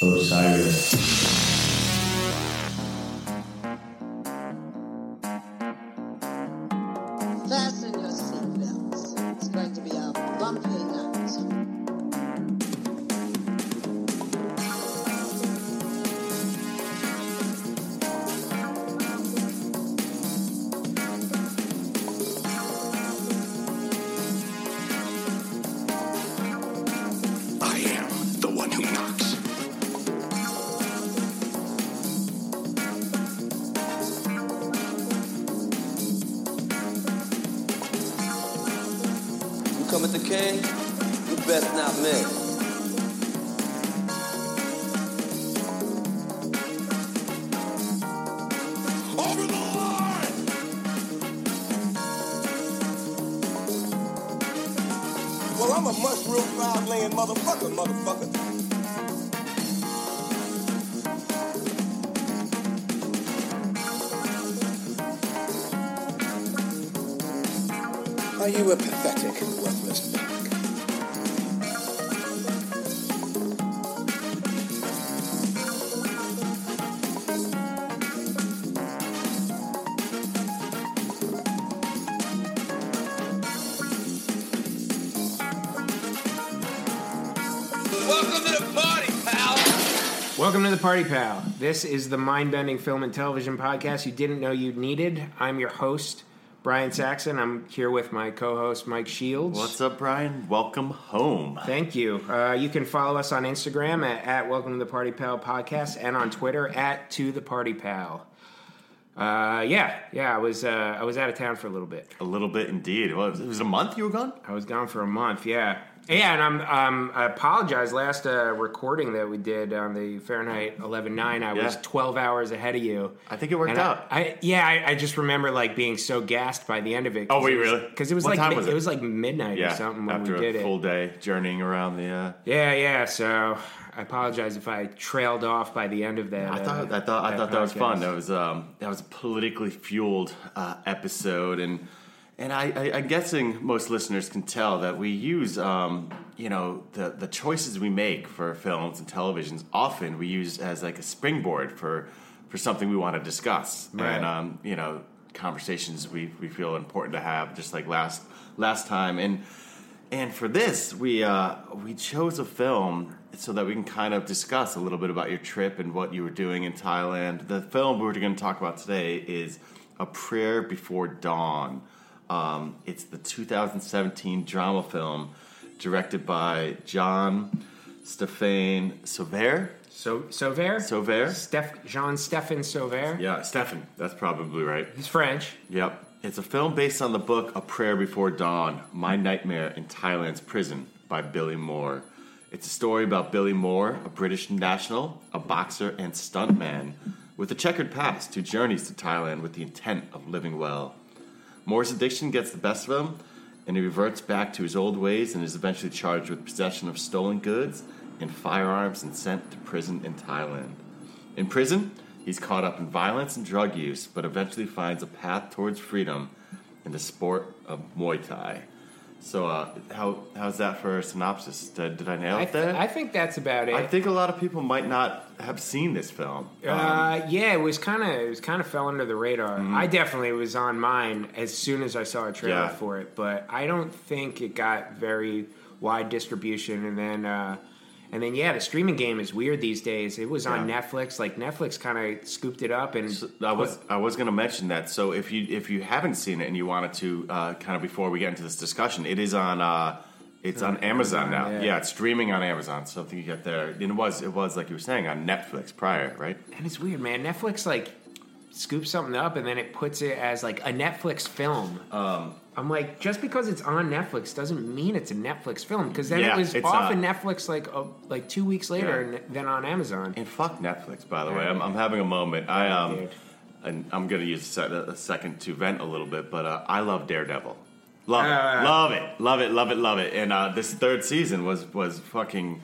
Osiris. Fasten your seatbelts. It's going to be a bumpy night. I am the one who knocks. With the king, you best not miss. Over the line! Well, I'm a mushroom cloud-laying motherfucker. Are you a pathetic and worthless Welcome to the Party Pal! Welcome to the Party Pal. This is the mind-bending film and television podcast you didn't know you needed. I'm your host, Brian Saxon. I'm here with my co-host, Mike Shields. What's up, Brian? Welcome home. Thank you. You can follow us on Instagram at Welcome to the Party Pal Podcast and on Twitter at To the Party Pal. I was out of town for a little bit. A little bit indeed. Well, it was a month you were gone? I was gone for a month, yeah. Yeah, and I apologize. Last recording that we did on the Fahrenheit 11-9, I was 12 hours ahead of you. I think it worked out. I just remember like being so gassed by the end of it. Oh, wait, really? Because it was like it was like midnight or something when we did it. After a full day journeying around the. So I apologize if I trailed off by the end of that. I thought that was fun. That was a politically fueled episode. And I'm guessing most listeners can tell that we use, the choices we make for films and televisions often we use as like a springboard for something we want to discuss. Right. And, conversations we feel important to have, just like last time. And for this, we chose a film so that we can kind of discuss a little bit about your trip and what you were doing in Thailand. The film we're going to talk about today is A Prayer Before Dawn. It's the 2017 drama film directed by Jean-Stéphane Sauvaire. Jean-Stéphane Sauvaire. Yeah, Stéphane. That's probably right. He's French. Yep. It's a film based on the book A Prayer Before Dawn, My Nightmare in Thailand's Prison by Billy Moore. It's a story about Billy Moore, a British national, a boxer, and stuntman with a checkered past who journeys to Thailand with the intent of living well. Moore's addiction gets the best of him, and he reverts back to his old ways and is eventually charged with possession of stolen goods and firearms and sent to prison in Thailand. In prison, he's caught up in violence and drug use, but eventually finds a path towards freedom in the sport of Muay Thai. So how's that for a synopsis? Did I nail it there? I think that's about it. I think a lot of people might not have seen this film. It was kind of fell under the radar. Mm-hmm. I definitely was on mine as soon as I saw a trailer for it, but I don't think it got very wide distribution. And then the streaming game is weird these days. It was on Netflix. Like Netflix kind of scooped it up, and so I was going to mention that. So if you haven't seen it and you wanted to, kind of before we get into this discussion, it is on. It's on Amazon now. Yeah, it's streaming on Amazon. So I think you get there. And it was like you were saying on Netflix prior, right? And it's weird, man. Netflix like scoops something up and then it puts it as like a Netflix film. I'm like, just because it's on Netflix doesn't mean it's a Netflix film. Because then it was off of Netflix like 2 weeks later and then on Amazon. And fuck Netflix, by the way. I'm having a moment. And I'm going to use a second to vent a little bit, but I love Daredevil. Love it. And this third season was fucking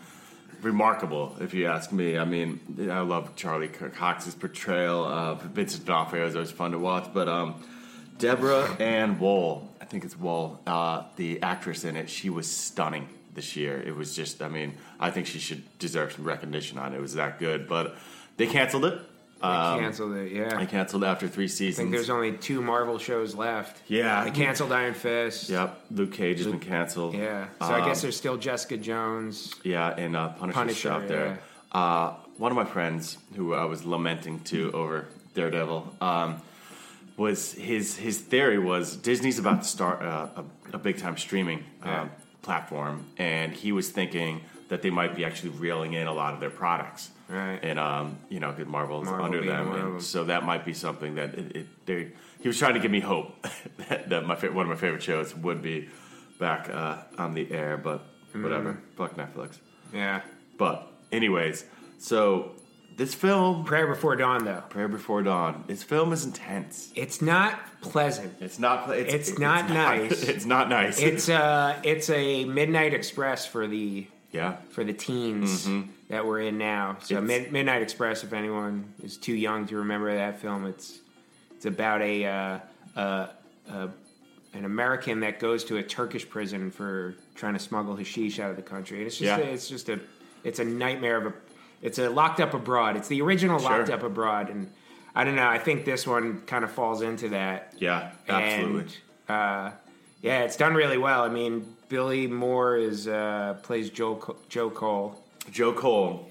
remarkable, if you ask me. I mean, I love Charlie Cox's portrayal of Vincent D'Onofrio. It was fun to watch. But Deborah Ann Woll, I think it's Woll, the actress in it, she was stunning. this year. It was just, I mean, I think she should deserve some recognition on it. It was that good, but they canceled it. They canceled it, yeah. They canceled after 3 seasons. I think there's only 2 Marvel shows left. Yeah. They canceled Iron Fist. Yep. Luke Cage has been canceled. Yeah. So I guess there's still Jessica Jones. Yeah, and Punisher out there. Yeah. One of my friends who I was lamenting to over Daredevil, was his theory was Disney's about to start a big-time streaming platform, and he was thinking that they might be actually reeling in a lot of their products. Right. And, you know, because Marvel's under them. And so that might be something that he was trying to give me hope that one of my favorite shows would be back on the air, but whatever. Fuck Netflix. Yeah. But anyways, so this film... Prayer Before Dawn, though. Prayer Before Dawn. This film is intense. It's not pleasant. It's not... It's not nice. It's not nice. It's a Midnight Express for the... Yeah, for the teens that we're in now. So Midnight Express, if anyone is too young to remember that film, it's about an American that goes to a Turkish prison for trying to smuggle hashish out of the country. And it's a nightmare of a. It's a Locked Up Abroad. It's the original Locked Up Abroad, and I don't know. I think this one kind of falls into that. Yeah, absolutely. And, it's done really well. I mean. Billy Moore plays Joe Cole. Joe Cole,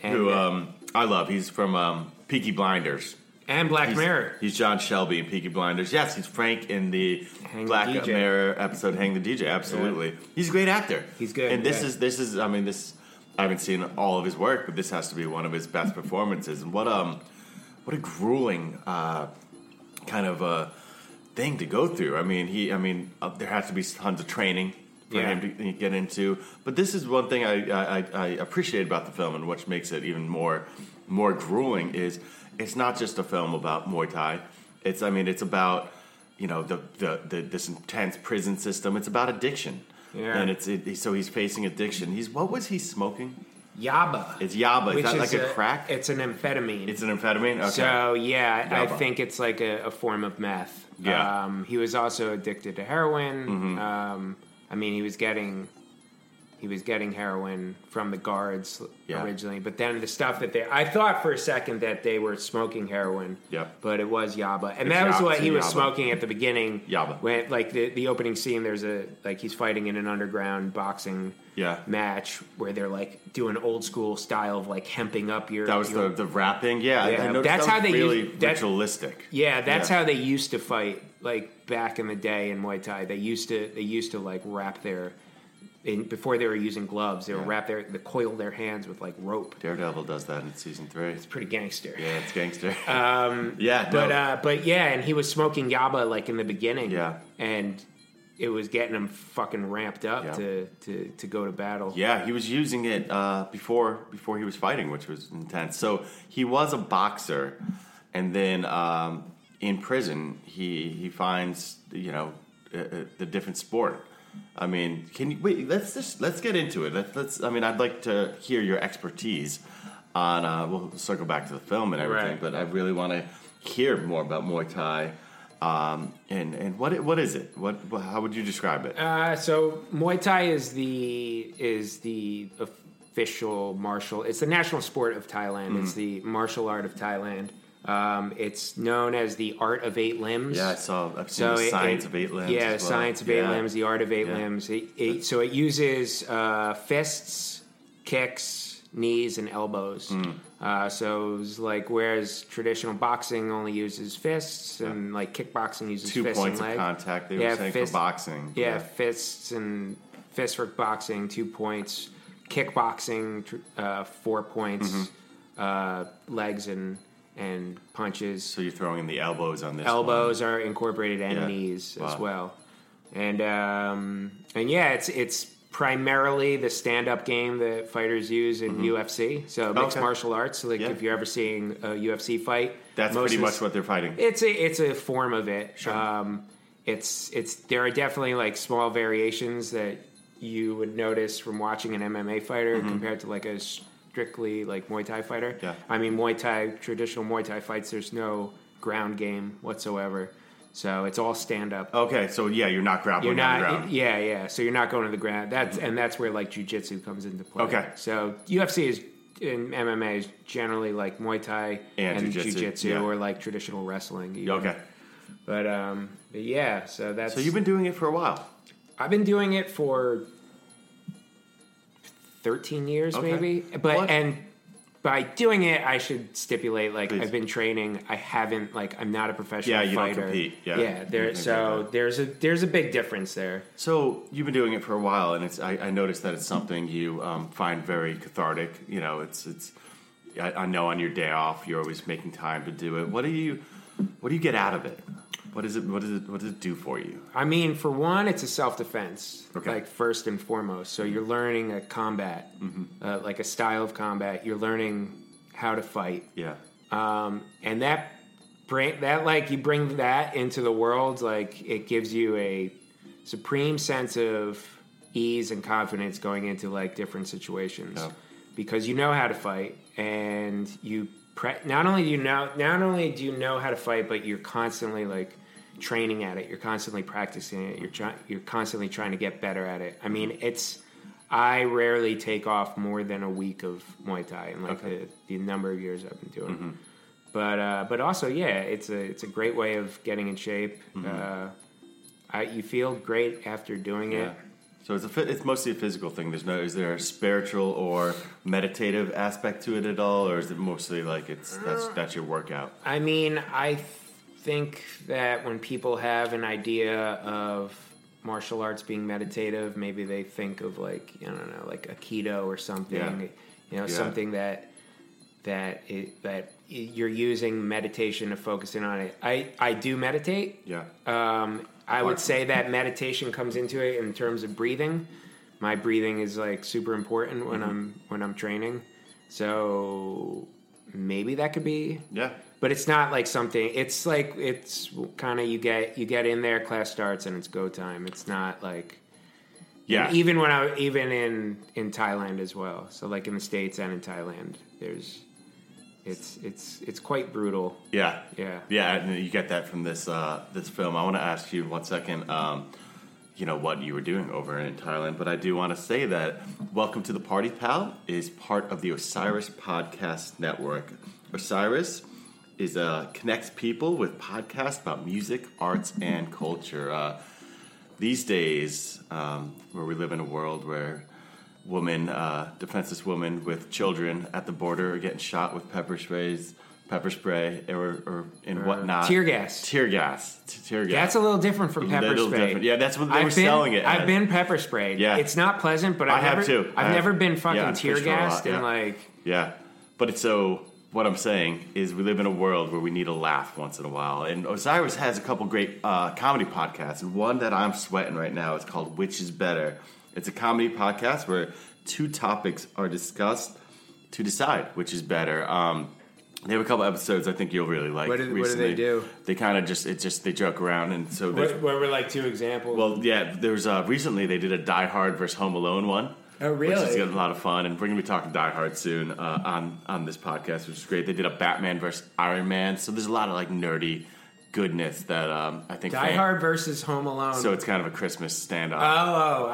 who I love. He's from Peaky Blinders. And Black Mirror. He's John Shelby in Peaky Blinders. Yes, he's Frank in the Black Mirror episode, Hang the DJ. Absolutely. Yeah. He's a great actor. He's good. And this is, I haven't seen all of his work, but this has to be one of his best performances. And what a grueling kind of thing to go through. I mean, there has to be tons of training. For him to get into, but this is one thing I appreciate about the film, and what makes it even more grueling is it's not just a film about Muay Thai. It's about this intense prison system. It's about addiction, and so he's facing addiction. What was he smoking? Yaba. It's Yaba. Is that like a crack? It's an amphetamine. Okay. So I think it's like a form of meth. Yeah. He was also addicted to heroin. Mm-hmm. I mean, he was getting heroin from the guards originally, but then the stuff that I thought for a second that they were smoking heroin, but it was Yaba, and that was what he was smoking at the beginning. Yaba, when like the opening scene, there's he's fighting in an underground boxing match where they're like doing old school style of like hemping up your. That was the rapping, that's how they really ritualistic. Yeah, that's how they used to fight. Like back in the day in Muay Thai, they used to like wrap before they were using gloves, they would wrap coil their hands with like rope. Daredevil does that in season 3. It's pretty gangster. Yeah, it's gangster. And he was smoking Yaba like in the beginning. Yeah, and it was getting him fucking ramped up to go to battle. Yeah, he was using it before he was fighting, which was intense. So he was a boxer, and then. In prison, he finds the different sport. I mean, can you wait? Let's get into it. Let's. I mean, I'd like to hear your expertise on. We'll circle back to the film and everything, but I really want to hear more about Muay Thai. And what is it? How would you describe it? So Muay Thai is the official martial. It's the national sport of Thailand. Mm-hmm. It's the martial art of Thailand. It's known as the art of 8 limbs. Yeah, I've seen the science of 8 limbs. Yeah, the science of 8 limbs, the art of 8 limbs. So it uses fists, kicks, knees, and elbows. Mm. So it's like whereas traditional boxing only uses fists, and like kickboxing uses fists and legs. 2 points of contact. They were saying for boxing. Yeah, fists for boxing, 2 points. Kickboxing, 4 points. Mm-hmm. Legs and punches. So you're throwing in the elbows on this. Elbows are incorporated and knees as well. And it's primarily the stand-up game that fighters use in UFC. So mixed martial arts. So like if you're ever seeing a UFC fight, that's pretty much what they're fighting. It's a form of it. Sure. There are definitely like small variations that you would notice from watching an MMA fighter compared to like a strictly like Muay Thai fighter. Yeah. I mean, traditional Muay Thai fights, there's no ground game whatsoever. So it's all stand-up. Okay, so yeah, you're not grappling on the ground. Yeah, yeah, so you're not going to the ground. That's And that's where, like, jiu-jitsu comes into play. Okay. So UFC is, and MMA is generally, like, Muay Thai and jiu-jitsu or, like, traditional wrestling. Even. Okay. But yeah, so that's... So you've been doing it for a while. I've been doing it for 13 years, maybe. But what? And... By doing it, I should stipulate, like, I've been training. I haven't, like, I'm not a professional fighter. Yeah, you don't compete. Yeah, yeah. There's a big difference there. So you've been doing it for a while, and it's I noticed that it's something you find very cathartic. You know, it's. I know on your day off, you're always making time to do it. What do you get out of it? What does it do for you? I mean, for one, it's a self-defense, like, first and foremost. So you're learning a combat, like a style of combat. You're learning how to fight. Yeah. And you bring that into the world, like, it gives you a supreme sense of ease and confidence going into, like, different situations. Oh. Because you know how to fight, and not only do you know how to fight, but you're constantly, like, training at it. You're constantly practicing it. You're constantly trying to get better at it. I mean, I rarely take off more than a week of Muay Thai in, like, the number of years I've been doing. Mm-hmm. But also, yeah, it's a great way of getting in shape. Mm-hmm. You feel great after doing it. So it's mostly a physical thing. Is there a spiritual or meditative aspect to it at all, or is it mostly like that's your workout? I mean, I think that when people have an idea of martial arts being meditative, maybe they think of, like, I don't know, like Aikido or something. Yeah. You know, something that you're using meditation to focus in on it. I do meditate. Yeah. I would say that meditation comes into it in terms of breathing. My breathing is, like, super important when I'm training. So maybe that could be. Yeah. But it's not like something. It's like, it's kind of, you get in there, class starts, and it's go time. It's not like. Yeah. Even when in Thailand as well. So, like, in the States and in Thailand, there's. It's quite brutal. Yeah, yeah, yeah. And you get that from this film. I want to ask you 1 second. You know what you were doing over in Thailand, but I do want to say that Welcome to the Party Pal is part of the Osiris Podcast Network. Osiris is connects people with podcasts about music, arts, and culture. These days, where we live in a world where defenseless women with children at the border are getting shot with pepper spray, or whatnot. Tear gas. That's a little different from pepper spray. Different. Yeah, that's what they were selling it. I've been pepper sprayed. Yeah, it's not pleasant, but I've never been fucking tear gassed and like. Yeah, but it's so. What I'm saying is we live in a world where we need a laugh once in a while. And Osiris has a couple great comedy podcasts, and one that I'm sweating right now is called Which Is Better. It's a comedy podcast where two topics are discussed to decide which is better. They have a couple episodes I think you'll really like. What do they do? They kind of they joke around, and so what were like two examples? Well, yeah, there's recently they did a Die Hard versus Home Alone one. Oh, really? Which is a lot of fun, and we're gonna be talking Die Hard soon on this podcast, which is great. They did a Batman versus Iron Man, so there's a lot of like nerdy. Goodness, that I think Die Hard versus Home Alone. So it's kind of a Christmas standoff.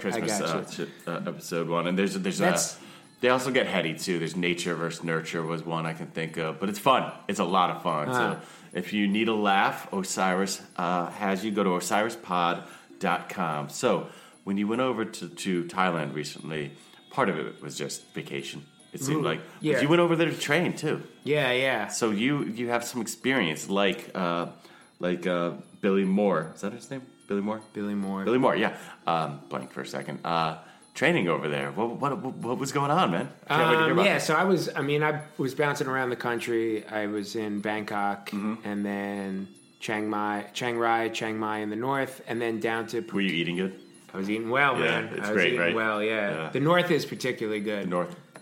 Christmas episode one, and there's they also get heady too. There's Nature versus Nurture was one I can think of, but it's fun. It's a lot of fun. So if you need a laugh, Osiris has you. Go to osirispod.com. So when you went over to Thailand recently, part of it was just vacation. It seemed like you went over there to train too. Yeah, yeah. So you have some experience, like Billy Moore. Is that his name? Billy Moore. Billy Moore. Yeah. Blank for a second. Training over there. What was going on, man? Can't wait to hear about that. So I was bouncing around the country. I was in Bangkok and then Chiang Mai in the north, and then down to. Were you eating good? I was eating well, man. It's great, right? The north is particularly good.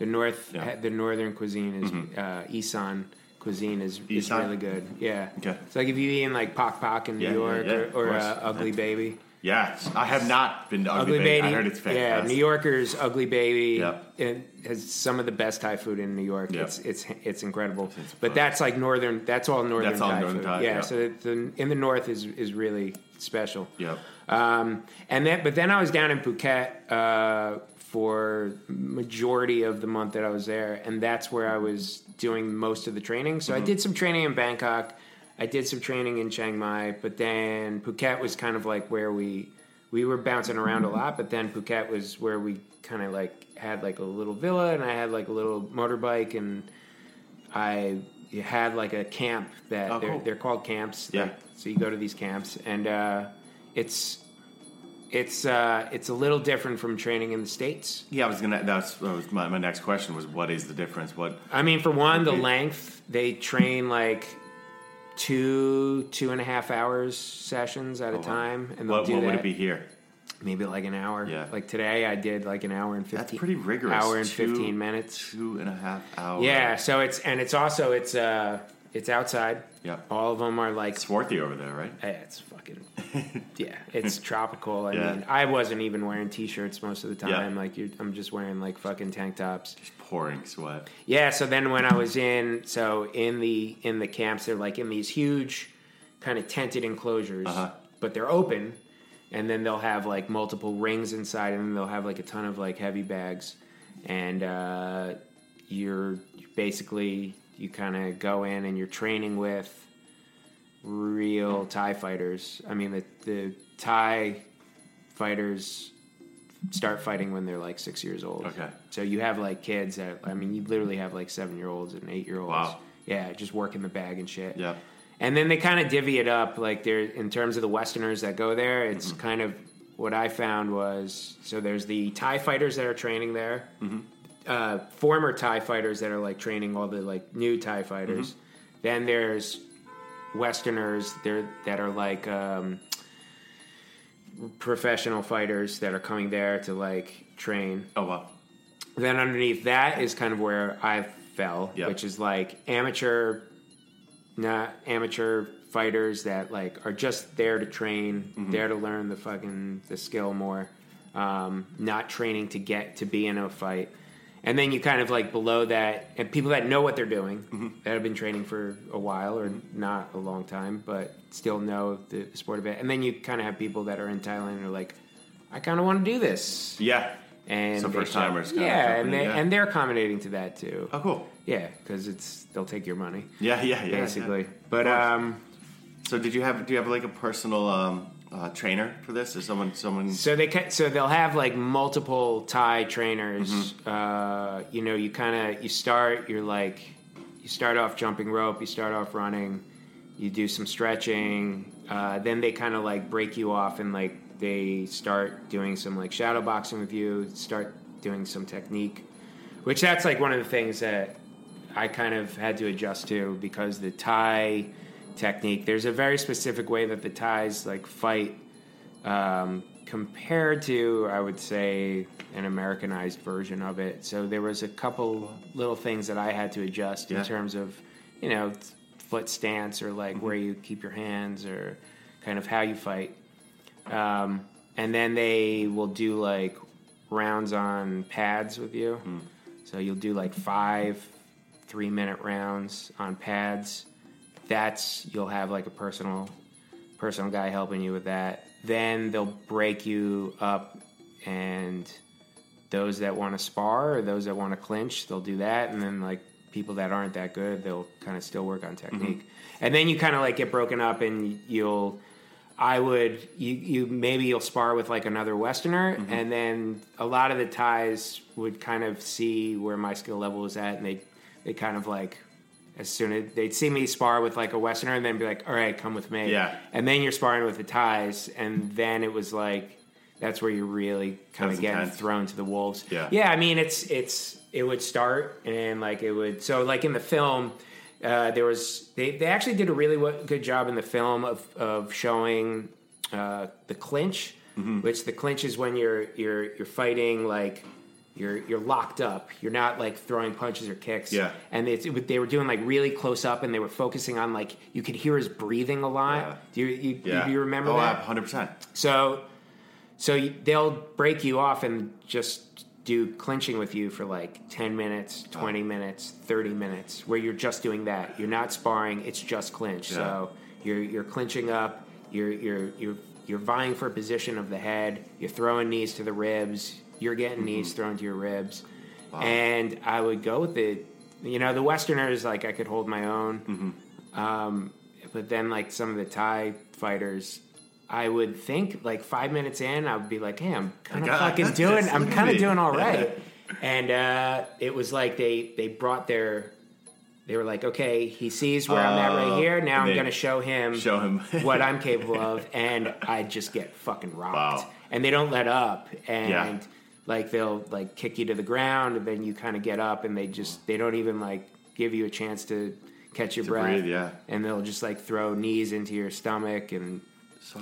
The northern cuisine is Isan cuisine is really good. Yeah. Okay. It's like if you eat in like Pak Pak in New York or Ugly Baby. Yes, I have not been to Ugly Baby. I heard it's fantastic. Yeah, New Yorker's Ugly Baby. Yep. It has some of the best Thai food in New York. Yep. It's incredible. It's but that's like northern. That's all northern. That's all Thai northern food. Thai. Yeah. Yep. So in the north is really special. Yep. But then I was down in Phuket for majority of the month that I was there, and that's where I was doing most of the training. So I did some training in Bangkok. I did some training in Chiang Mai, but then Phuket was kind of like where we were bouncing around a lot, but then Phuket was where we kind of like had like a little villa, and I had like a little motorbike, and I had like a camp that they're called camps. Yeah. Like, so you go to these camps, and it's a little different from training in the States. Yeah, that was my next question was, what is the difference? For one, the length. They train like 2.5 hours sessions at a time, and what would it be here? Maybe like an hour. Yeah. Like today, I did like an hour and 15. That's pretty rigorous. Hour and 15 minutes. 2.5 hours. Yeah. So it's outside. Yeah. All of them are like swarthy over there, right? Yeah. It's fucking. Yeah. It's tropical. I mean, I wasn't even wearing t-shirts most of the time. Yeah. I'm just wearing like fucking tank tops. Just pouring sweat. Yeah. So then when I was in the camps, they're like in these huge kind of tented enclosures, but they're open, and then they'll have like multiple rings inside, and then they'll have like a ton of like heavy bags, and you're basically. You kind of go in and you're training with real TIE fighters. I mean, the TIE fighters start fighting when they're like 6 years old. Okay. So you have like kids you literally have like 7-year-olds and 8-year-olds. Wow. Yeah, just working the bag and shit. Yeah. And then they kind of divvy it up. Like, in terms of the Westerners that go there, it's kind of what I found was, so there's the TIE fighters that are training there. Mm-hmm. Former TIE fighters that are like training all the like new TIE fighters. Mm-hmm. Then there's Westerners that are like professional fighters that are coming there to like train. Oh wow! Then underneath that is kind of where I fell, yep. Which is like amateur fighters that like are just there to train, there to learn the fucking the skill more, not training to get to be in a fight. And then you kind of like below that, and people that know what they're doing, that have been training for a while or not a long time, but still know the sport of it. And then you kind of have people that are in Thailand and are like, I kind of want to do this. Yeah. And some first timers. And they're accommodating to that too. Oh, cool. Yeah, because they'll take your money. Yeah. Basically. Yeah. But so do you have like a personal trainer for this, or someone? So they'll have like multiple Thai trainers. You kind of you start off jumping rope, you start off running, you do some stretching, then they kind of like break you off and like they start doing some like shadow boxing with you, start doing some technique, which that's like one of the things that I kind of had to adjust to, because the Thai technique, there's a very specific way that the Thais like fight compared to, I would say, an Americanized version of it. So there was a couple little things that I had to adjust in terms of, foot stance, or like where you keep your hands, or kind of how you fight. And then they will do like rounds on pads with you. So you'll do like 5 3-minute rounds on pads. You'll have like a personal guy helping you with that. Then they'll break you up, and those that want to spar or those that want to clinch, they'll do that. And then like people that aren't that good, they'll kind of still work on technique. And then you kind of like get broken up, and you'll spar with like another Westerner, and then a lot of the Thais would kind of see where my skill level was at, and they kind of like, as soon as they'd see me spar with like a Westerner, and then be like, all right, come with me. Yeah. And then you're sparring with the Thais, and then it was like, that's where you're really kind of getting thrown to the wolves. Yeah. Yeah. I mean, it would start, and like it would, so like in the film, they actually did a really good job in the film of showing, the clinch, which the clinch is when you're fighting like You're locked up. You're not like throwing punches or kicks. Yeah. And they were doing like really close up, and they were focusing on like you could hear his breathing a lot. Yeah. Do you remember that? Oh, 100%. So they'll break you off and just do clinching with you for like 10 minutes, 20 minutes, 30 minutes, where you're just doing that. You're not sparring. It's just clinch. Yeah. So you're clinching up. You're vying for a position of the head. You're throwing knees to the ribs. You're getting knees thrown to your ribs. Wow. And I would go with it. You know, the Westerners, like, I could hold my own. Mm-hmm. But then, like, some of the Thai fighters, I would think, like, 5 minutes in, I would be like, hey, I'm kind of fucking doing, I'm kind of doing all right. And it was like they brought their... They were like, okay, he sees where I'm at right here. Now I'm going to show him what I'm capable of. And I just get fucking rocked. Wow. And they don't let up. And, like, they'll, like, kick you to the ground. And then you kind of get up. And they don't even, like, give you a chance to catch your breath. Breathe, yeah. And they'll just, like, throw knees into your stomach. And so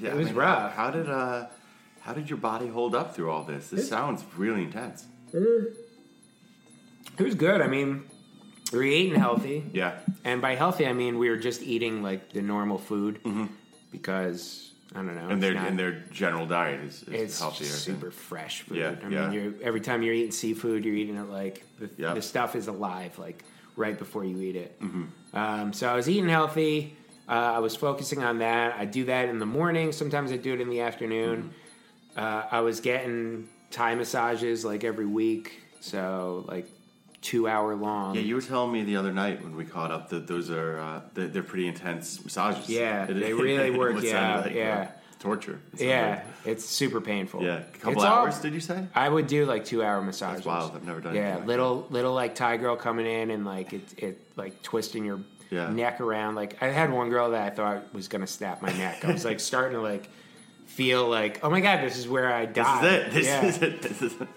it was rough. How did your body hold up through all this? This sounds really intense. It was good. I mean... We were eating healthy. Yeah. And by healthy, I mean we were just eating, like, the normal food because, I don't know. And their general diet is healthier. It's super fresh food. Yeah, I mean, every time you're eating seafood, you're eating it like the stuff is alive, like, right before you eat it. Mm-hmm. So I was eating healthy. I was focusing on that. I do that in the morning. Sometimes I do it in the afternoon. Mm-hmm. I was getting Thai massages, like, every week. So, like... 2 hour long. Yeah, you were telling me the other night when we caught up that those are they're pretty intense massages. Yeah, they really work. Yeah, like, torture. It's super painful. Yeah, a couple hours. Did you say? I would do like 2 hour massages. That's wild. I've never done. Yeah, like little like Thai girl coming in and like it like twisting your neck around. Like I had one girl that I thought was gonna snap my neck. I was like starting to like feel like, oh my god, this is where I die. This is it. This is it.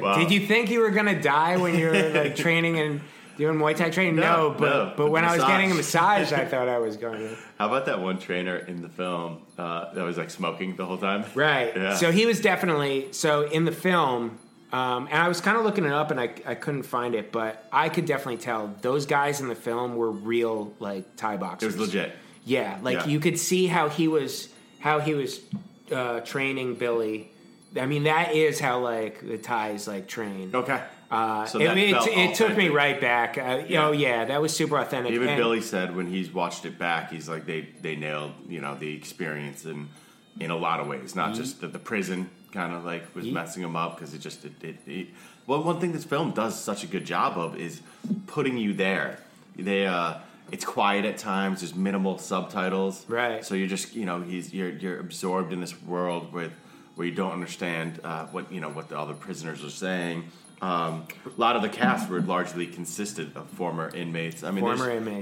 Wow. Did you think you were gonna die when you were like training and doing Muay Thai training? No, but when I was getting a massage, I thought I was going to. How about that one trainer in the film that was like smoking the whole time? Right. Yeah. So he was definitely in the film, and I was kind of looking it up and I couldn't find it, but I could definitely tell those guys in the film were real like Thai boxers. It was legit. Yeah, you could see how he was training Billy. I mean, that is how, like, the Thais, like, train. Okay. It took me right back. That was super authentic. Even Billy said when he's watched it back, he's like, they nailed, you know, the experience in a lot of ways. Not just the prison kind of, like, was messing him up because it just... Well, one thing this film does such a good job of is putting you there. It's quiet at times. There's minimal subtitles. Right. So you're just, you know, you're absorbed in this world with... where you don't understand what the other prisoners are saying. A lot of the cast were largely consisted of former inmates. I mean,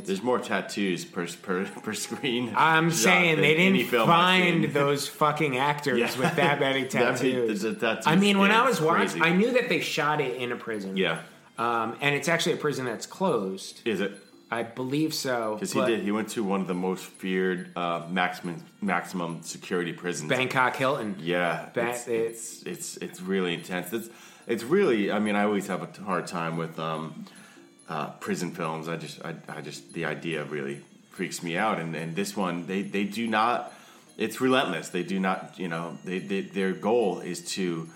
there's more tattoos per screen. I'm saying they didn't find those fucking actors with that many tattoos. I mean, when I was watching, I knew that they shot it in a prison. Yeah, and it's actually a prison that's closed. Is it? I believe so. Because he did. He went to one of the most feared maximum security prisons, Bangkok Hilton. Yeah, it's really intense. It's really. I mean, I always have a hard time with prison films. I just the idea really freaks me out. And this one, they do not. It's relentless. They do not. You know, their goal is to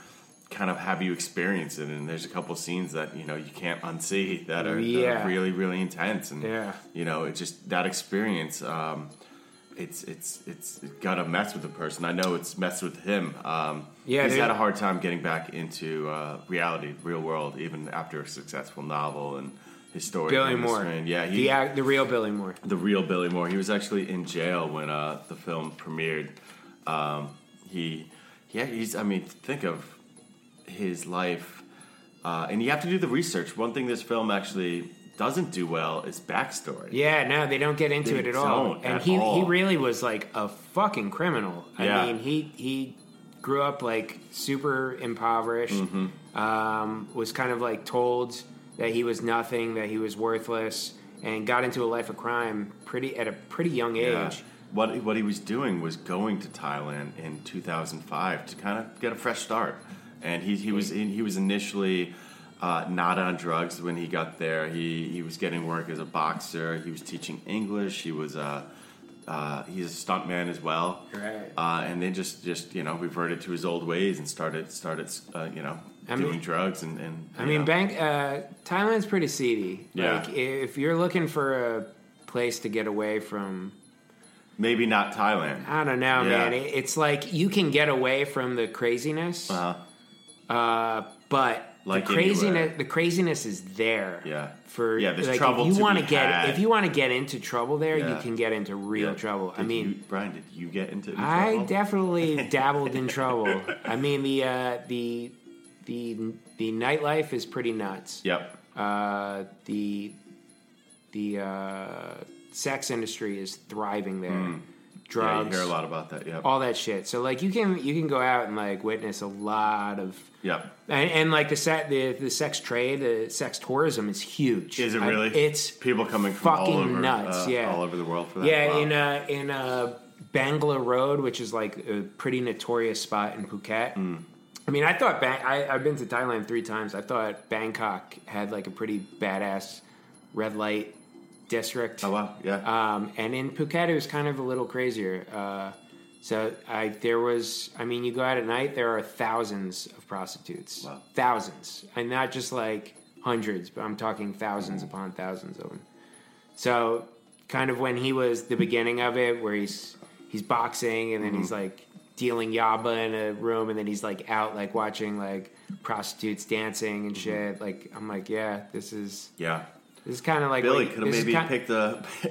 kind of have you experience it, and there's a couple scenes that you know you can't unsee that are really, really intense, and you know it's just that experience. It's gotta mess with the person. I know it's messed with him. He's had a hard time getting back into reality, real world, even after a successful novel and his story. Billy Moore, the real Billy Moore, He was actually in jail when the film premiered. Think of his life, and you have to do the research. One thing this film actually doesn't do well is backstory. Yeah, no, they don't get into it at all. And he really was like a fucking criminal. I mean, he grew up like super impoverished. Mm-hmm. Was kind of like told that he was nothing, that he was worthless, and got into a life of crime at a pretty young age. Yeah. What he was doing was going to Thailand in 2005 to kind of get a fresh start. and he was initially not on drugs when he got there. He was getting work as a boxer. He was teaching English. He was he's a stuntman as well. Right. And then just reverted to his old ways and started doing drugs and. Thailand's pretty seedy. Yeah. Like, if you're looking for a place to get away from. Maybe not Thailand. I don't know, man. It's like you can get away from the craziness, but like the craziness is there. Yeah. There's like, trouble. If you want to get into trouble there, you can get into real trouble. Brian, did you get into trouble? I definitely dabbled in trouble. I mean, the nightlife is pretty nuts. Yep. The sex industry is thriving there. Drugs. Yeah, you hear a lot about that. Yeah, all that shit. So like you can go out and like witness a lot of. Yeah. And like the sex trade, the sex tourism is huge. Is it really? It's people coming from fucking all over, nuts. Yeah, all over the world for that. Yeah, wow. in Bangla Road, which is like a pretty notorious spot in Phuket. I mean, I thought I've been to Thailand 3 times. I thought Bangkok had like a pretty badass red light district. Oh, wow. Yeah. And in Phuket, it was kind of a little crazier. So you go out at night, there are thousands of prostitutes. Wow. Thousands. And not just like hundreds, but I'm talking thousands upon thousands of them. So kind of when he was the beginning of it, where he's boxing and then he's like dealing Yaba in a room and then he's like out like watching like prostitutes dancing and shit. Like, I'm like, this is kind of like Billy could have maybe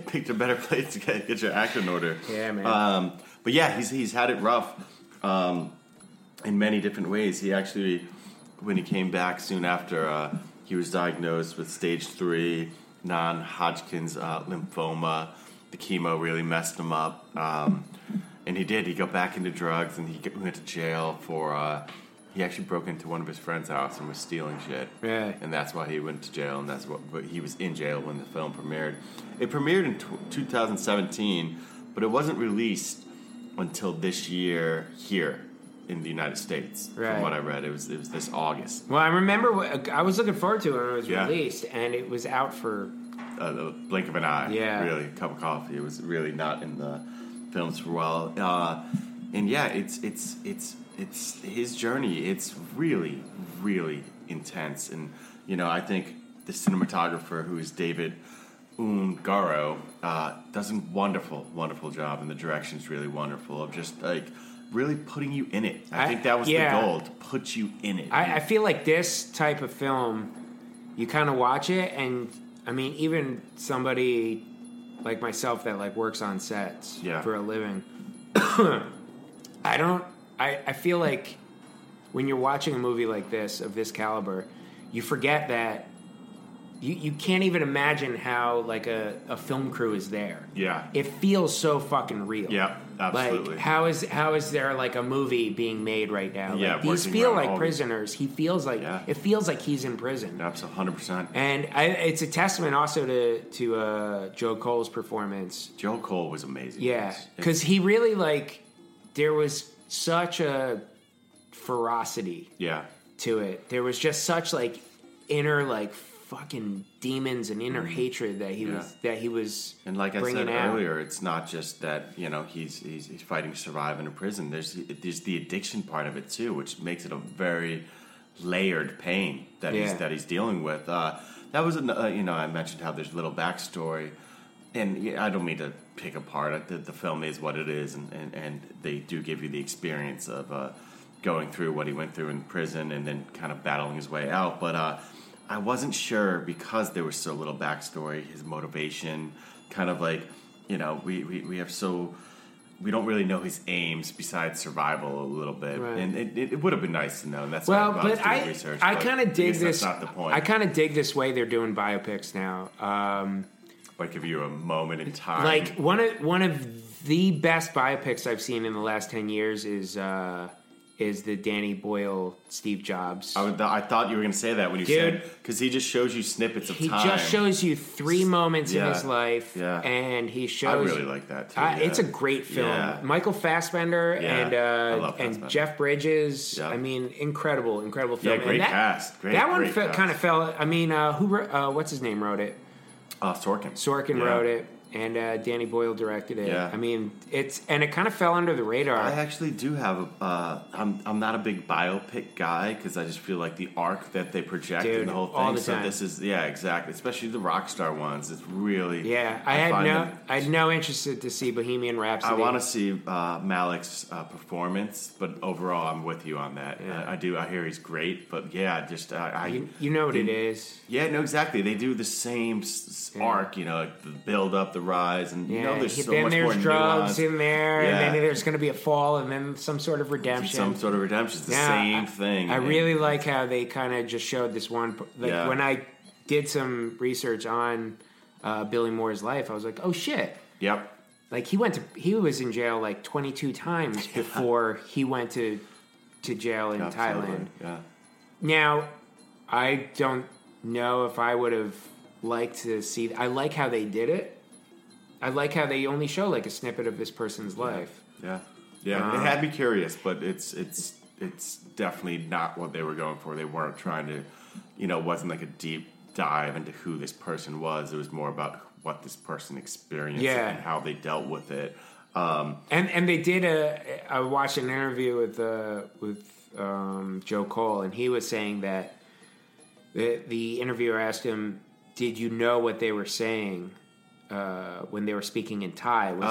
picked a better place to get your act in order. Yeah, man. But yeah, he's had it rough in many different ways. He actually, when he came back soon after, he was diagnosed with stage 3 non-Hodgkin's lymphoma. The chemo really messed him up, and he did. He got back into drugs, and he went to jail for. He actually broke into one of his friend's house and was stealing shit. Yeah. And that's why he went to jail, and that's what he was in jail when the film premiered. It premiered in 2017, but it wasn't released until this year here in the United States. Right. From what I read, it was this August. Well, I remember I was looking forward to it when it was released, and it was out for the blink of an eye. Yeah. Really, a cup of coffee. It was really not in the films for a while. And yeah, it's his journey. It's really, really intense. And, I think the cinematographer, who is David Ungaro, does a wonderful, wonderful job. And the direction's really wonderful of just, like, really putting you in it. I think that was the goal, to put you in it. I feel like this type of film, you kind of watch it, and, I mean, even somebody like myself that, like, works on sets for a living, I feel like when you're watching a movie like this, of this caliber, you forget that you can't even imagine how, like, a film crew is there. Yeah. It feels so fucking real. Yeah, absolutely. Like, how is there, like, a movie being made right now? Yeah, like, these feel like prisoners. He feels like... Yeah. It feels like he's in prison. Absolutely, 100%. And it's a testament also to Joe Cole's performance. Joe Cole was amazing. Yeah, because he really, like... There was... such a ferocity to it. There was just such like inner like fucking demons and inner hatred that he was and like I said earlier, it's not just that he's fighting to survive in a prison. There's the addiction part of it too, which makes it a very layered pain that he's dealing with. That was I mentioned how there's little backstory. And I don't mean to pick apart. The film is what it is, and they do give you the experience of going through what he went through in prison and then kind of battling his way out. But I wasn't sure, because there was so little backstory, his motivation, kind of like, we don't really know his aims besides survival a little bit. Right. And it would have been nice to know. And that's research. I kind of dig this. That's not the point. I kind of dig this way they're doing biopics now. Like, give you a moment in time. Like, one of the best biopics I've seen in the last 10 years is is the Danny Boyle, Steve Jobs. I thought you were going to say that when you said, because he just shows you snippets of time. He just shows you three moments in his life, and he shows... I really like that, too. It's a great film. Yeah. Michael Fassbender and Jeff Bridges. Yep. I mean, incredible film. Yeah, great cast. That one kind of fell... I mean, what's his name wrote it? Sorkin. Sorkin wrote it. And Danny Boyle directed it. Yeah. I mean, it kind of fell under the radar. I actually do have I'm not a big biopic guy because I just feel like the arc that they project and the whole thing. All the time. So this is exactly, especially the rock star ones. It's really I had no interest to see Bohemian Rhapsody. I want to see Malik's performance, but overall, I'm with you on that. Yeah. I do. I hear he's great, but it is. Yeah, no, exactly. They do the same arc. You know, like the build up, the rise, and there's so much more nuance. Then there's drugs in there, and then there's going to be a fall, and then some sort of redemption. It's the same thing. I really like how they kind of just showed this one. When I did some research on Billy Moore's life, I was like, oh shit. Yep. Like he was in jail like 22 times before he went to jail in Thailand. Yeah. Now, I don't know if I would have liked to see. I like how they did it. I like how they only show like a snippet of this person's life. Yeah. It had me curious, but it's definitely not what they were going for. They weren't trying to, it wasn't like a deep dive into who this person was. It was more about what this person experienced and how they dealt with it. And they did I watched an interview with Joe Cole, and he was saying that the interviewer asked him, "Did you know what they were saying?" When they were speaking in Thai, was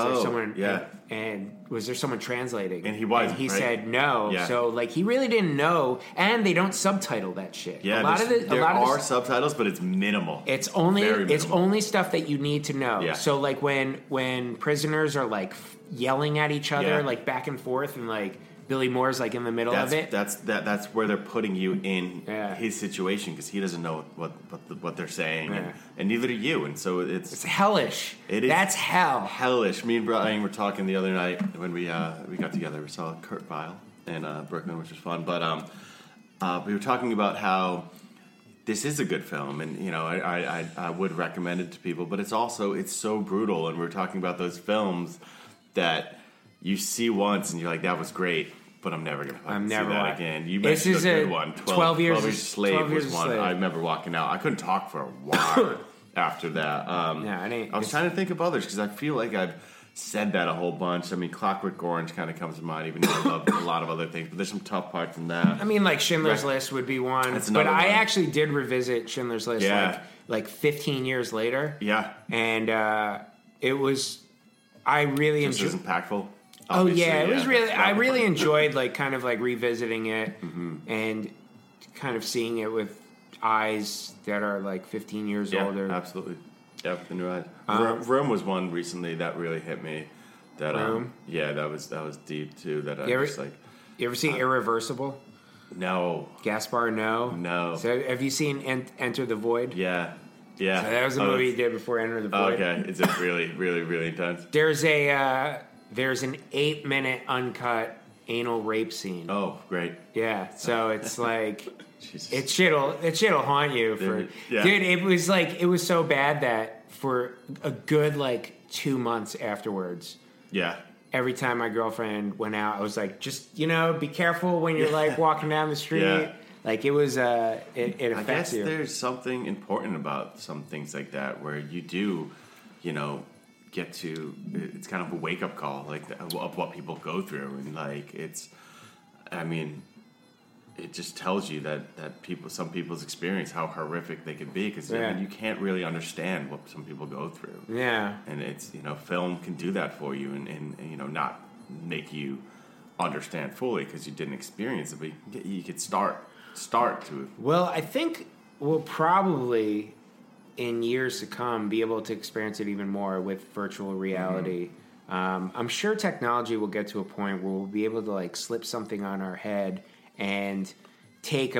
there someone translating? And he was. And he said no. Yeah. So like he really didn't know, and they don't subtitle that shit. Yeah, there are subtitles, but it's minimal. It's only stuff that you need to know. Yeah. So like when prisoners are like yelling at each other, like back and forth, and like Billy Moore's like in the middle of it. That's where they're putting you in his situation because he doesn't know what they're saying, and neither do you. And so it's hellish. It is. That's hell. Hellish. Me and Brian were talking the other night when we got together. We saw Kurt Vile in Brooklyn, which was fun. But we were talking about how this is a good film, and I would recommend it to people. But it's also so brutal, and we were talking about those films that you see once and you're like, that was great. But I'm never going to see that again. You mentioned this is a good one. 12 Years a Slave was one I remember walking out. I couldn't talk for a while after that. I was trying to think of others because I feel like I've said that a whole bunch. I mean, Clockwork Orange kind of comes to mind, even though I love a lot of other things. But there's some tough parts in that. I mean, like Schindler's List would be one. But I actually did revisit Schindler's List like 15 years later. Yeah. And I really enjoyed it. It was impactful. Obviously, it was really. I really enjoyed like kind of like revisiting it and kind of seeing it with eyes that are like 15 years older. Absolutely. Yeah, with the new eyes. Room was one recently that really hit me. That that was deep too. That I was like. You ever seen Irreversible? No. Gaspar Noe? No. So have you seen Enter the Void? Yeah. Yeah. So that was a movie he did before Enter the Void. Okay, it's really, really, really intense. There's an 8-minute uncut anal rape scene. Oh, great! Yeah, so it's like it'll haunt you for dude. It was so bad that for a good 2 months afterwards. Yeah. Every time my girlfriend went out, I was like, just be careful when you're walking down the street. Yeah. Like it was, it affects you. There's something important about some things like that where you do, get to, it's kind of a wake-up call of what people go through, and it just tells you that some people's experience, how horrific they can be, because you can't really understand what some people go through, and it's film can do that for you and not make you understand fully because you didn't experience it, but you could start to it. Well, I think we'll probably in years to come be able to experience it even more with virtual reality. Mm-hmm. I'm sure technology will get to a point where we'll be able to slip something on our head and take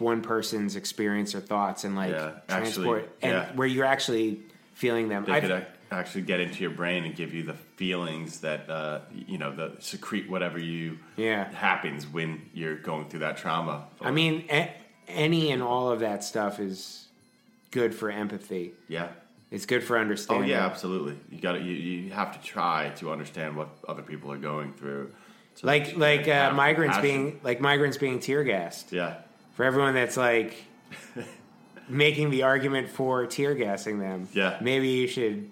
one person's experience or thoughts and transport, where you're actually feeling them. actually get into your brain and give you the feelings that, you know, the secrete whatever you happens when you're going through that trauma. I mean, any and all of that stuff is good for empathy. Yeah. It's good for understanding. Oh, yeah, absolutely. You got you have to try to understand what other people are going through. So like migrants being tear gassed. Yeah. For everyone that's like making the argument for tear gassing them. Yeah. Maybe you should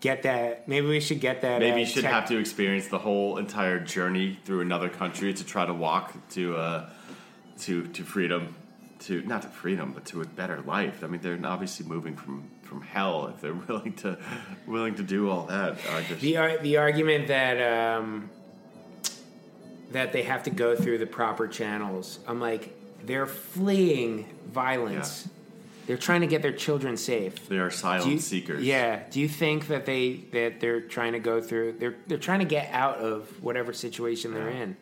get that. Maybe we should get that. Maybe you should have to experience the whole entire journey through another country to try to walk to freedom, to not to freedom, but to a better life. I mean, they're obviously moving from hell if they're willing to do all that. The argument that that they have to go through the proper channels. I'm like, they're fleeing violence. Yeah. They're trying to get their children safe. They are silent seekers. Yeah. Do you think that they're trying to go through? They're trying to get out of whatever situation they're in.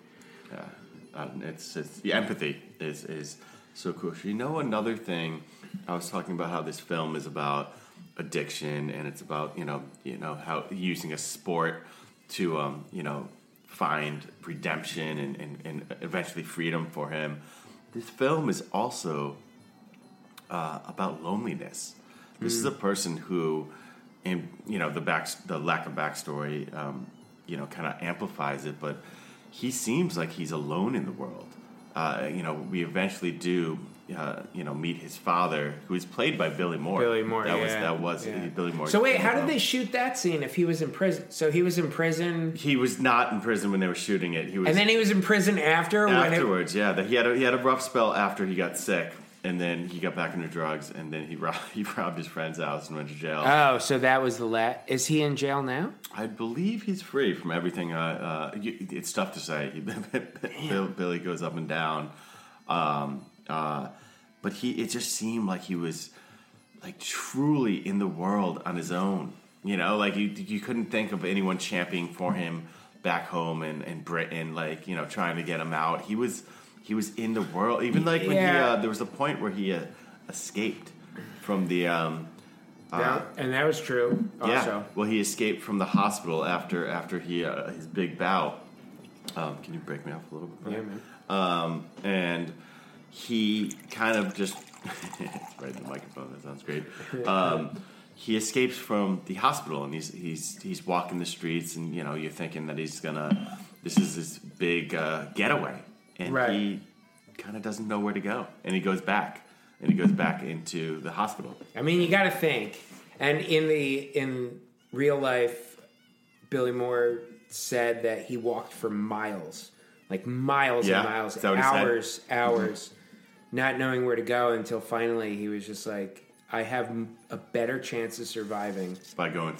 Yeah. It's the empathy is so crucial. You know, another thing, I was talking about how this film is about addiction, and it's about you know how using a sport to find redemption and eventually freedom for him. This film is also about loneliness. This is a person who, in the lack of backstory, kind of amplifies it, but he seems like he's alone in the world. We eventually do. Meet his father, who is played by Billy Moore. That was Billy Moore. So wait, how did they shoot that scene if he was in prison? So he was in prison. He was not in prison when they were shooting it. And then he was in prison after. Afterwards, he had a rough spell after he got sick, and then he got back into drugs, and then he robbed his friend's house and went to jail. Oh, so that was the last. Is he in jail now? I believe he's free from everything. It's tough to say. Billy goes up and down. But it just seemed like he was like truly in the world on his own, like you couldn't think of anyone championing for him back home in Britain, like, trying to get him out. He was in the world, even like when there was a point where he escaped from the, and that was true. Yeah. Also. Well, he escaped from the hospital after he, his big bout. Can you break me off a little bit? Yeah, man. And he kind of just right in the microphone. That sounds great. He escapes from the hospital, and he's walking the streets, and you're thinking that this is his big getaway, and he kind of doesn't know where to go, and he goes back into the hospital. I mean, you got to think, and in real life, Billy Moore said that he walked for miles. Like miles and miles, hours, not knowing where to go until finally he was just like, I have a better chance of surviving by going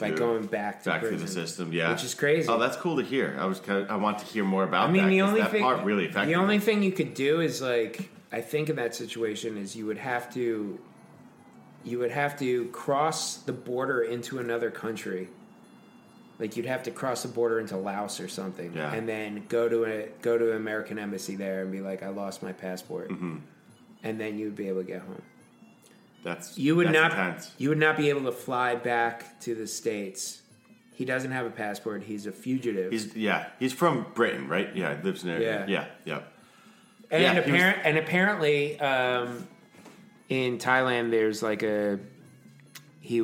back to the system, which is crazy. Oh, that's cool to hear. I want to hear more about. I mean, the only thing you could do is like, I think in that situation is you would have to cross the border into another country. Like you'd have to cross the border into Laos or something, and then go to an American embassy there and be like, "I lost my passport," and then you'd be able to get home. That's intense. You would not be able to fly back to the States. He doesn't have a passport. He's a fugitive. He's from Britain, right? Yeah, he lives there. Yeah. And apparently, in Thailand, there's like a. He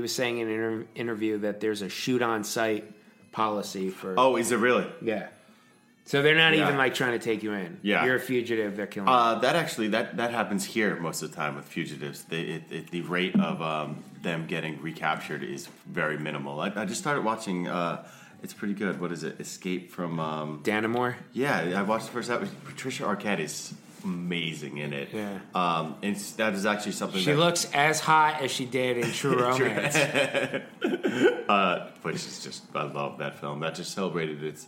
was saying in an interview that there's a shoot-on-sight policy for... Oh, is it really? Yeah. So they're not even, like, trying to take you in. Yeah. You're a fugitive, they're killing you. That happens here most of the time with fugitives. The rate of them getting recaptured is very minimal. I just started watching... it's pretty good. What is it? Escape from... Dannemore? Yeah, I watched the first episode. Patricia Arquette is... amazing in it. Yeah. That is actually something she looks as hot as she did in True Romance. Which is just, I love that film. That just celebrated it's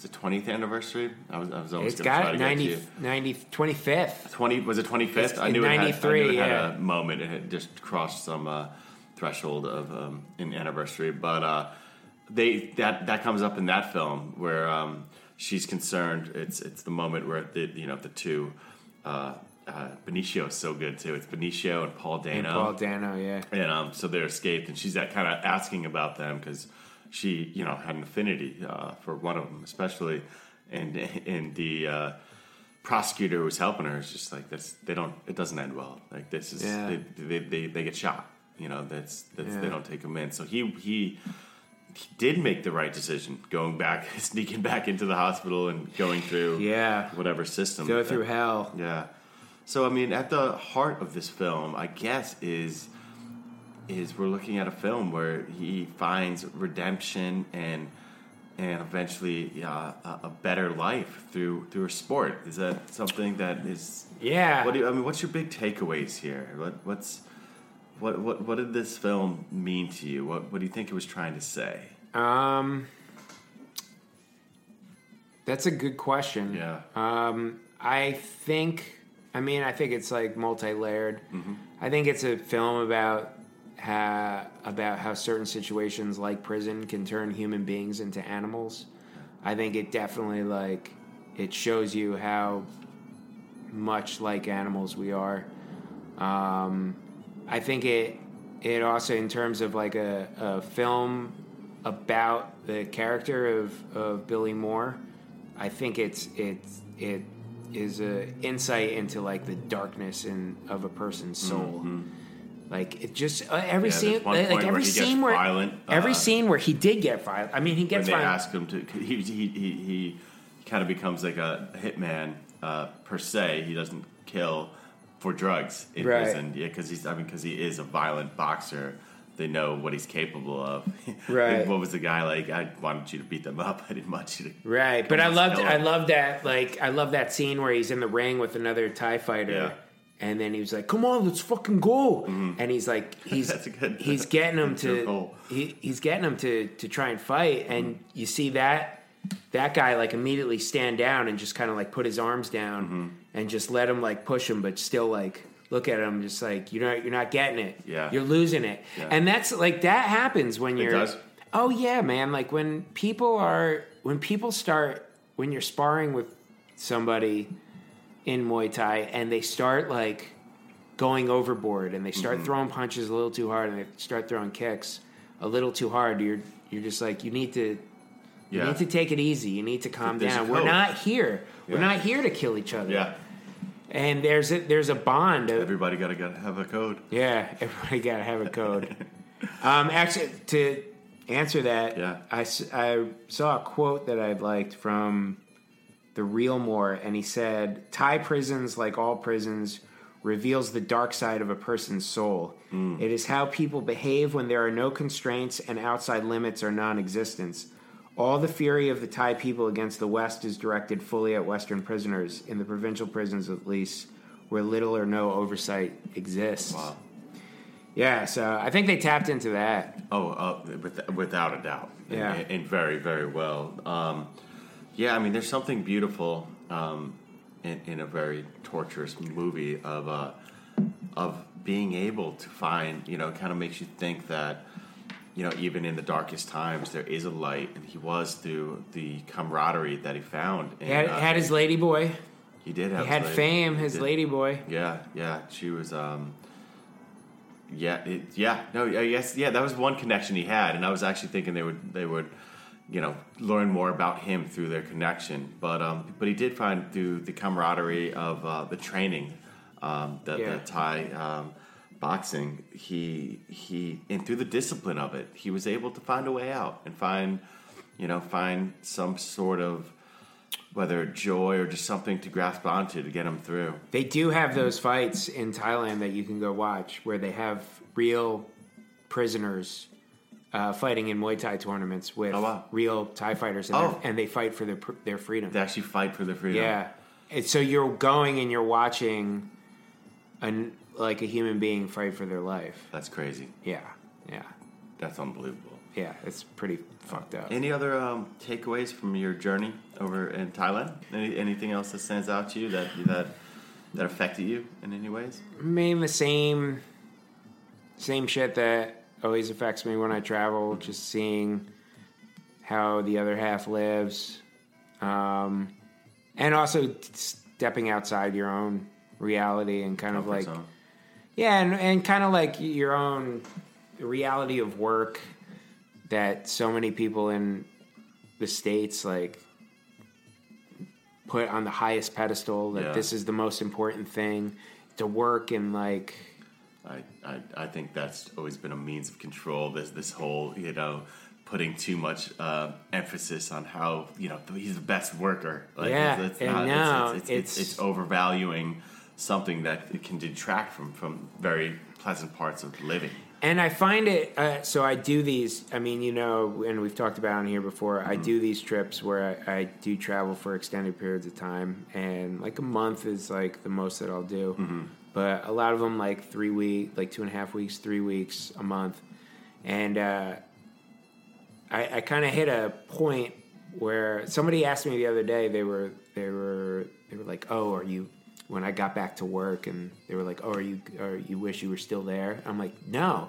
the 20th anniversary. I was almost going to try to get to 25th. Was it 25th? I knew it had a moment. It had just crossed some threshold of an anniversary. But that comes up in that film where she's concerned. It's the moment where the two Benicio is so good too. It's Benicio and Paul Dano. And Paul Dano, yeah. And so they're escaped, and she's that kind of asking about them because she, you know, had an affinity for one of them, especially. And the prosecutor who was helping her is just like, this. They don't. It doesn't end well. Like this is they get shot. You know, that's they don't take him in. So he did make the right decision, going back, sneaking back into the hospital and going through whatever system. Go through hell. Yeah. So, I mean, at the heart of this film, I guess, is we're looking at a film where he finds redemption and eventually a better life through a sport. Is that something that is... Yeah. What's your big takeaways here? What did this film mean to you? What do you think it was trying to say? That's a good question. Yeah. I think it's like multi-layered. Mm-hmm. I think it's a film about how certain situations like prison can turn human beings into animals. I think it definitely it shows you how much like animals we are. I think it also, in terms of like a film about the character of Billy Moore, I think it is an insight into like the darkness of a person's soul. Mm-hmm. Like it just every scene where he did get violent. I mean, he gets violent. They ask him to. He kind of becomes like a hitman per se. He doesn't kill. For drugs, in prison, yeah, because he is a violent boxer. They know what he's capable of. Right. What was the guy like? I wanted you to beat them up. I didn't want you to. Right, but I love that scene where he's in the ring with another Thai fighter, and then he was like, "Come on, let's fucking go!" Mm-hmm. And he's like, he's getting him to try and fight, mm-hmm. and you see that guy like immediately stand down and just kind of like put his arms down. Mm-hmm. And just let him like push him, but still like look at him, just like you're not getting it. Yeah, you're losing it. Yeah. And that's like that happens when you're. It does. Oh yeah, man! Like when you're sparring with somebody in Muay Thai and they start like going overboard and they start mm-hmm. throwing punches a little too hard and they start throwing kicks a little too hard. You're just like you need to. You need to take it easy. You need to calm down. We're not here. Yeah. We're not here to kill each other. Yeah. And there's a bond. Everybody got to have a code. Yeah, everybody got to have a code. Actually, to answer that, I saw a quote that I liked from the real Moore, and he said, "Thai prisons, like all prisons, reveals the dark side of a person's soul. Mm. It is how people behave when there are no constraints and outside limits are non-existent. All the fury of the Thai people against the West is directed fully at Western prisoners, in the provincial prisons at least, where little or no oversight exists." Wow. Yeah, so I think they tapped into that. Oh, without a doubt. Yeah. And very, very well. Yeah, I mean, there's something beautiful in a very torturous movie of being able to find, you know, it kind of makes you think that, you know, even in the darkest times, there is a light, and he was through the camaraderie that he found. And, he had his lady boy. He did have. He had fame. His lady boy. Yeah. She was. That was one connection he had, and I was actually thinking they would, you know, learn more about him through their connection. But he did find through the camaraderie of the training, the Thai. Boxing, he and through the discipline of it, he was able to find a way out and find some sort of whether joy or just something to grasp onto to get him through. They do have those fights in Thailand that you can go watch where they have real prisoners fighting in Muay Thai tournaments with real Thai fighters, and they fight for their freedom. They actually fight for their freedom. Yeah, and so you're going and you're watching like a human being fight for their life. That's crazy. Yeah. That's unbelievable. Yeah, it's pretty fucked up. Any other takeaways from your journey over in Thailand? Anything else that stands out to you that affected you in any ways? I mean, the same shit that always affects me when I travel, just seeing how the other half lives. And also stepping outside your own reality and kind of like... So. Yeah, and kind of like your own reality of work that so many people in the States like put on the highest pedestal, that this is the most important thing to work and like... I think that's always been a means of control, this whole, you know... putting too much emphasis on how, you know, he's the best worker. Like, yeah, it's not, and now it's overvaluing something that it can detract from very pleasant parts of living. And I find it, so I do these, I mean, you know, and we've talked about on here before, I do these trips where I do travel for extended periods of time, and like a month is like the most that I'll do. Mm-hmm. But a lot of them like 3 weeks, like 2.5 weeks, 3 weeks, a month. And, I kind of hit a point where somebody asked me the other day. They were like, "Oh, are you?" When I got back to work, and they were like, "Oh, are you wish you were still there?" I'm like, "No,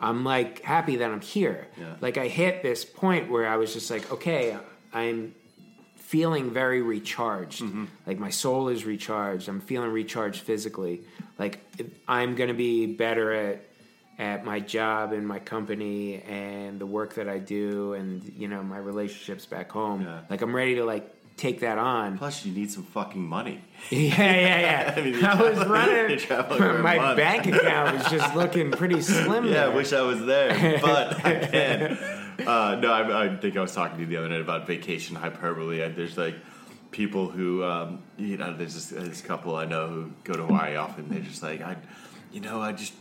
I'm like happy that I'm here." Yeah. Like I hit this point where I was just like, "Okay, I'm feeling very recharged. Mm-hmm. Like my soul is recharged. I'm feeling recharged physically. Like I'm gonna be better at my job and my company and the work that I do and, you know, my relationships back home. Yeah. Like, I'm ready to, like, take that on. Plus, you need some fucking money. Yeah. I mean, I was running, my bank account was just looking pretty slim there. Yeah, I wish I was there, but I can. I think I was talking to you the other night about vacation hyperbole. There's, like, people who, you know, there's this couple I know who go to Hawaii often. They're just like, I just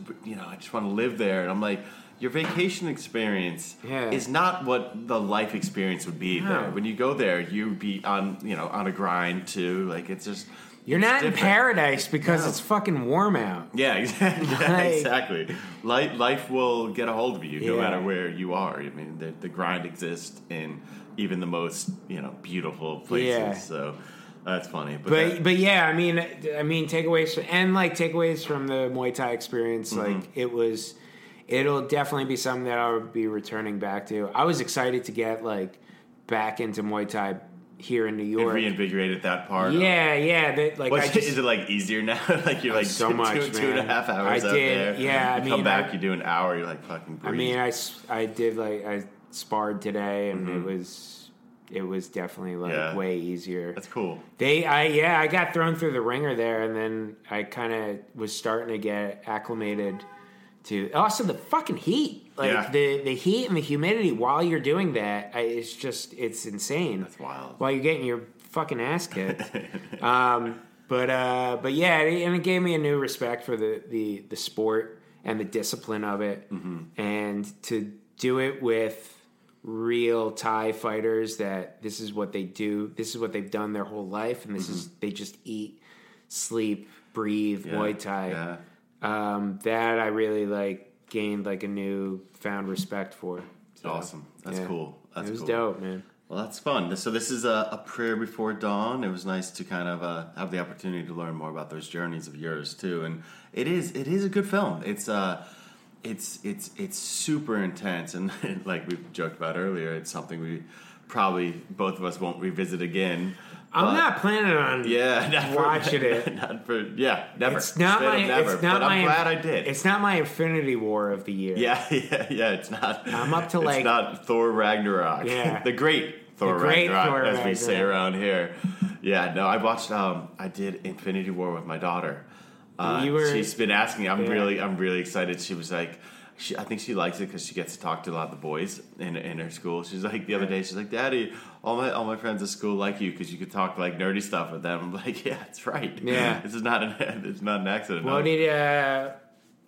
want to live there. And I'm like, your vacation experience is not what the life experience would be there. When you go there, you'd be on a grind too. Like it's just you're not different. In paradise because it's fucking warm out. Yeah, exactly. Exactly. Life will get a hold of you no matter where you are. I mean, the grind exists in even the most beautiful places. Yeah. So. That's funny, but takeaways from the Muay Thai experience. Mm-hmm. Like it'll definitely be something that I'll be returning back to. I was excited to get like back into Muay Thai here in New York. It reinvigorated that part. Yeah. Is it like easier now? Like you're like so much, 2.5 hours. There. Yeah, I mean, come back, you do an hour. You're like fucking breathe. I mean, I did like I sparred today, and it was. It was definitely like way easier. That's cool. I got thrown through the ringer there, and then I kind of was starting to get acclimated to also the fucking heat, like the heat and the humidity while you're doing that. It's insane. That's wild. While you're getting your fucking ass kicked. But yeah, and it gave me a new respect for the sport and the discipline of it, and to do it with. Real Thai fighters that this is what they do, this is what they've done their whole life, and this is they just eat, sleep, breathe Muay Thai. Yeah. That I really like gained like a newfound respect for. So, awesome, that's cool. It was dope, man. Well, that's fun. So this is a Prayer Before Dawn. It was nice to kind of have the opportunity to learn more about those journeys of yours too, and it is a good film. It's super intense, and like we joked about earlier, it's something we probably both of us won't revisit again. I'm not planning on watching it. Never. I'm glad I did. It's not my Infinity War of the year. Yeah. It's not. I'm up to like. It's not Thor Ragnarok. Yeah, the great Thor Ragnarok, we say around here. Yeah, no, I watched. I did Infinity War with my daughter. She's been asking. I'm really excited. She was like, I think she likes it because she gets to talk to a lot of the boys in her school. She's like the other day, she's like, "Daddy, all my friends at school like you because you could talk like nerdy stuff with them." I'm like, "Yeah, that's right. Yeah, this is not an accident." Well,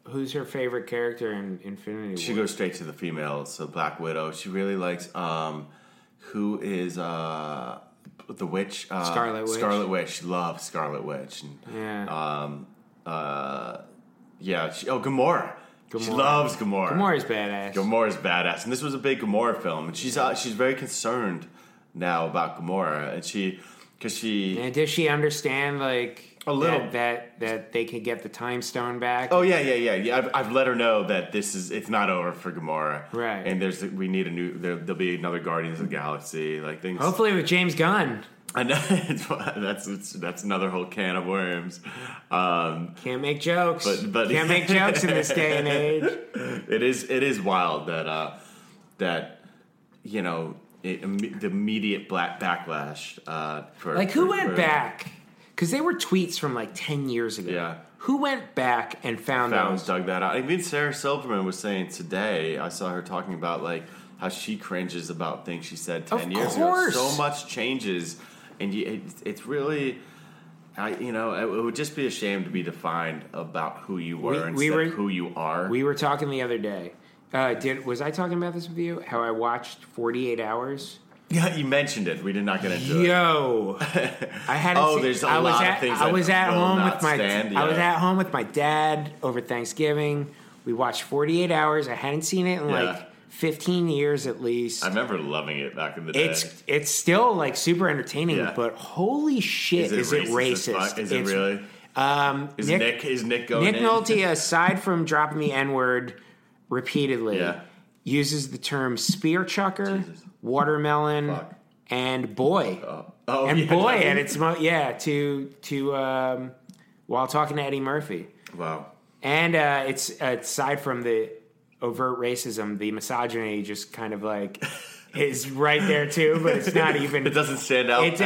who's her favorite character in Infinity War? She goes straight to the female, so Black Widow. She really likes who is. The witch, Scarlet Witch. Scarlet Witch. She loves Scarlet Witch. And, Gamora. She loves Gamora. Gamora's badass. And this was a big Gamora film, and she's very concerned now about Gamora, and does she understand like. A little that they could get the time stone back. Oh yeah. I've let her know that it's not over for Gamora, right? And we need a new. There'll be another Guardians of the Galaxy, like things. Hopefully with James Gunn. I know that's another whole can of worms. Can't make jokes. But can't make jokes in this day and age. It is wild that the immediate black backlash for like who went back because they were tweets from like 10 years ago. Yeah. Who went back and found those? Dug that out. I mean, Sarah Silverman was saying today. I saw her talking about like how she cringes about things she said 10 years ago. So much changes. And it's really, it would just be a shame to be defined about who you were instead of who you are. We were talking the other day. Was I talking about this with you? How I watched 48 Hours? Yeah, you mentioned it. We did not get into it. I had I was at home with my dad over Thanksgiving. We watched 48 Hours. I hadn't seen it in 15 years at least. I remember loving it back in the day. It's still like super entertaining, but holy shit, is it racist? Is it really? Is Nick Nolte, aside from dropping the N-word repeatedly, uses the term spear chucker, watermelon, and boy. While talking to Eddie Murphy. Wow. And it's aside from the overt racism, the misogyny just kind of like is right there too, but it's not even. It doesn't stand out. It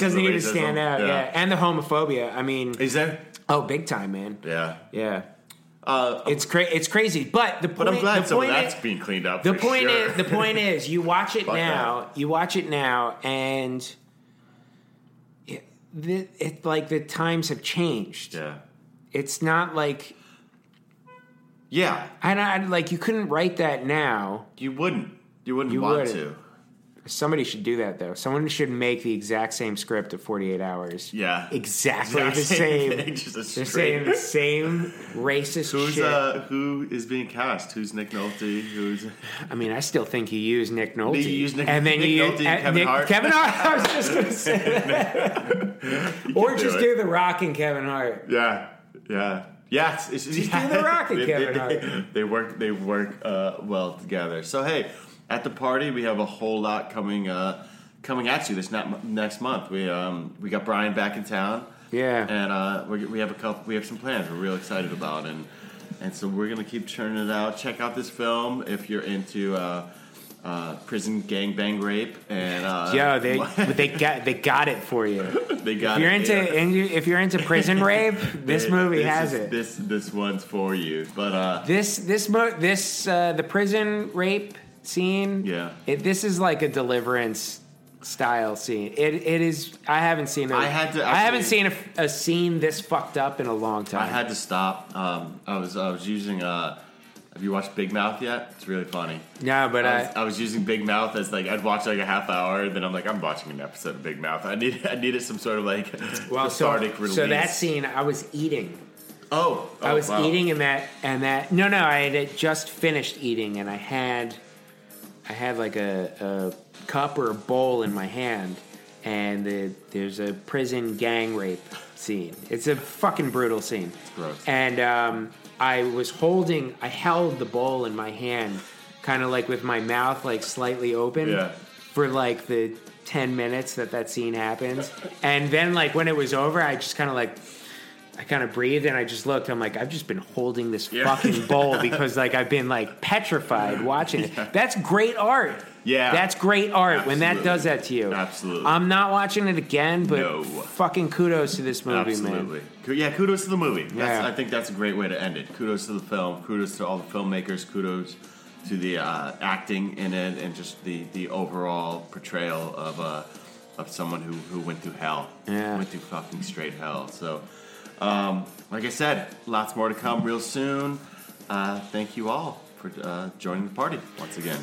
doesn't even stand out. Yeah, and the homophobia. I mean, is there? Oh, big time, man. Yeah. It's crazy, but I'm glad some of that's being cleaned up. The point is, you watch it now. You watch it now, and it's like the times have changed. Yeah, it's not like. Yeah. And you couldn't write that now. You wouldn't want to. Somebody should do that, though. Someone should make the exact same script of 48 Hours. Yeah. Exactly the same. They're saying the same racist shit. Who is being cast? Who's Nick Nolte? I still think you use Nick Nolte. Kevin Hart. Kevin Hart, I was just going to say that. Or just do The Rock and Kevin Hart. Yeah. Yes, do The Rock and Kevin Hart. They work well together. So hey, at the party we have a whole lot coming at you this next month. We got Brian back in town. Yeah, and we have some plans we're real excited about, and so we're gonna keep churning it out. Check out this film if you're into prison gangbang rape and they got it for you. If you're into prison rape, this movie has it. This one's for you. But the prison rape scene. Yeah, this is like a Deliverance style scene. It is. I haven't seen it. I haven't seen a scene this fucked up in a long time. I had to stop. I was using Have you watched Big Mouth yet? It's really funny. No, but I was using Big Mouth as like I'd watch like a half hour, and then I'm like I'm watching an episode of Big Mouth. I needed some sort of like cathartic release. So that scene, I was eating. Eating and that. No, I had just finished eating, and I had like a cup or a bowl in my hand, and there's a prison gang rape scene. It's a fucking brutal scene. It's gross. And I held the bowl in my hand, kind of like with my mouth like slightly open for like the 10 minutes that scene happens. And then like when it was over, I just kind of like, I kind of breathed and I just looked. I'm like, I've just been holding this fucking bowl because like I've been like petrified watching it. Yeah. That's great art. Yeah. That's great art when that does that to you. Absolutely. I'm not watching it again, but fucking kudos to this movie, absolutely. Man. Yeah, kudos to the movie. I think that's a great way to end it. Kudos to the film. Kudos to all the filmmakers. Kudos to the acting in it, and just the overall portrayal of someone who went through hell. Yeah. Went through fucking straight hell. So, like I said, lots more to come real soon. Thank you all for joining the party once again.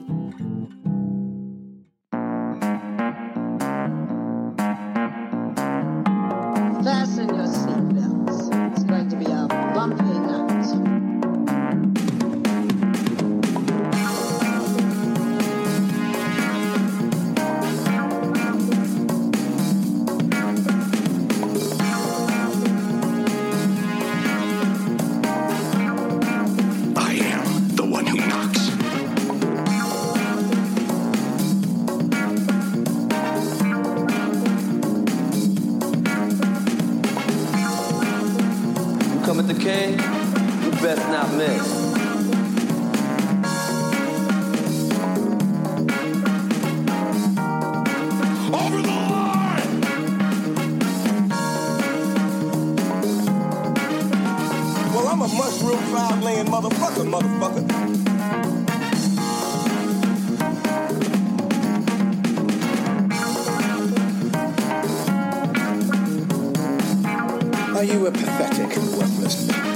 Are you a pathetic and worthless man?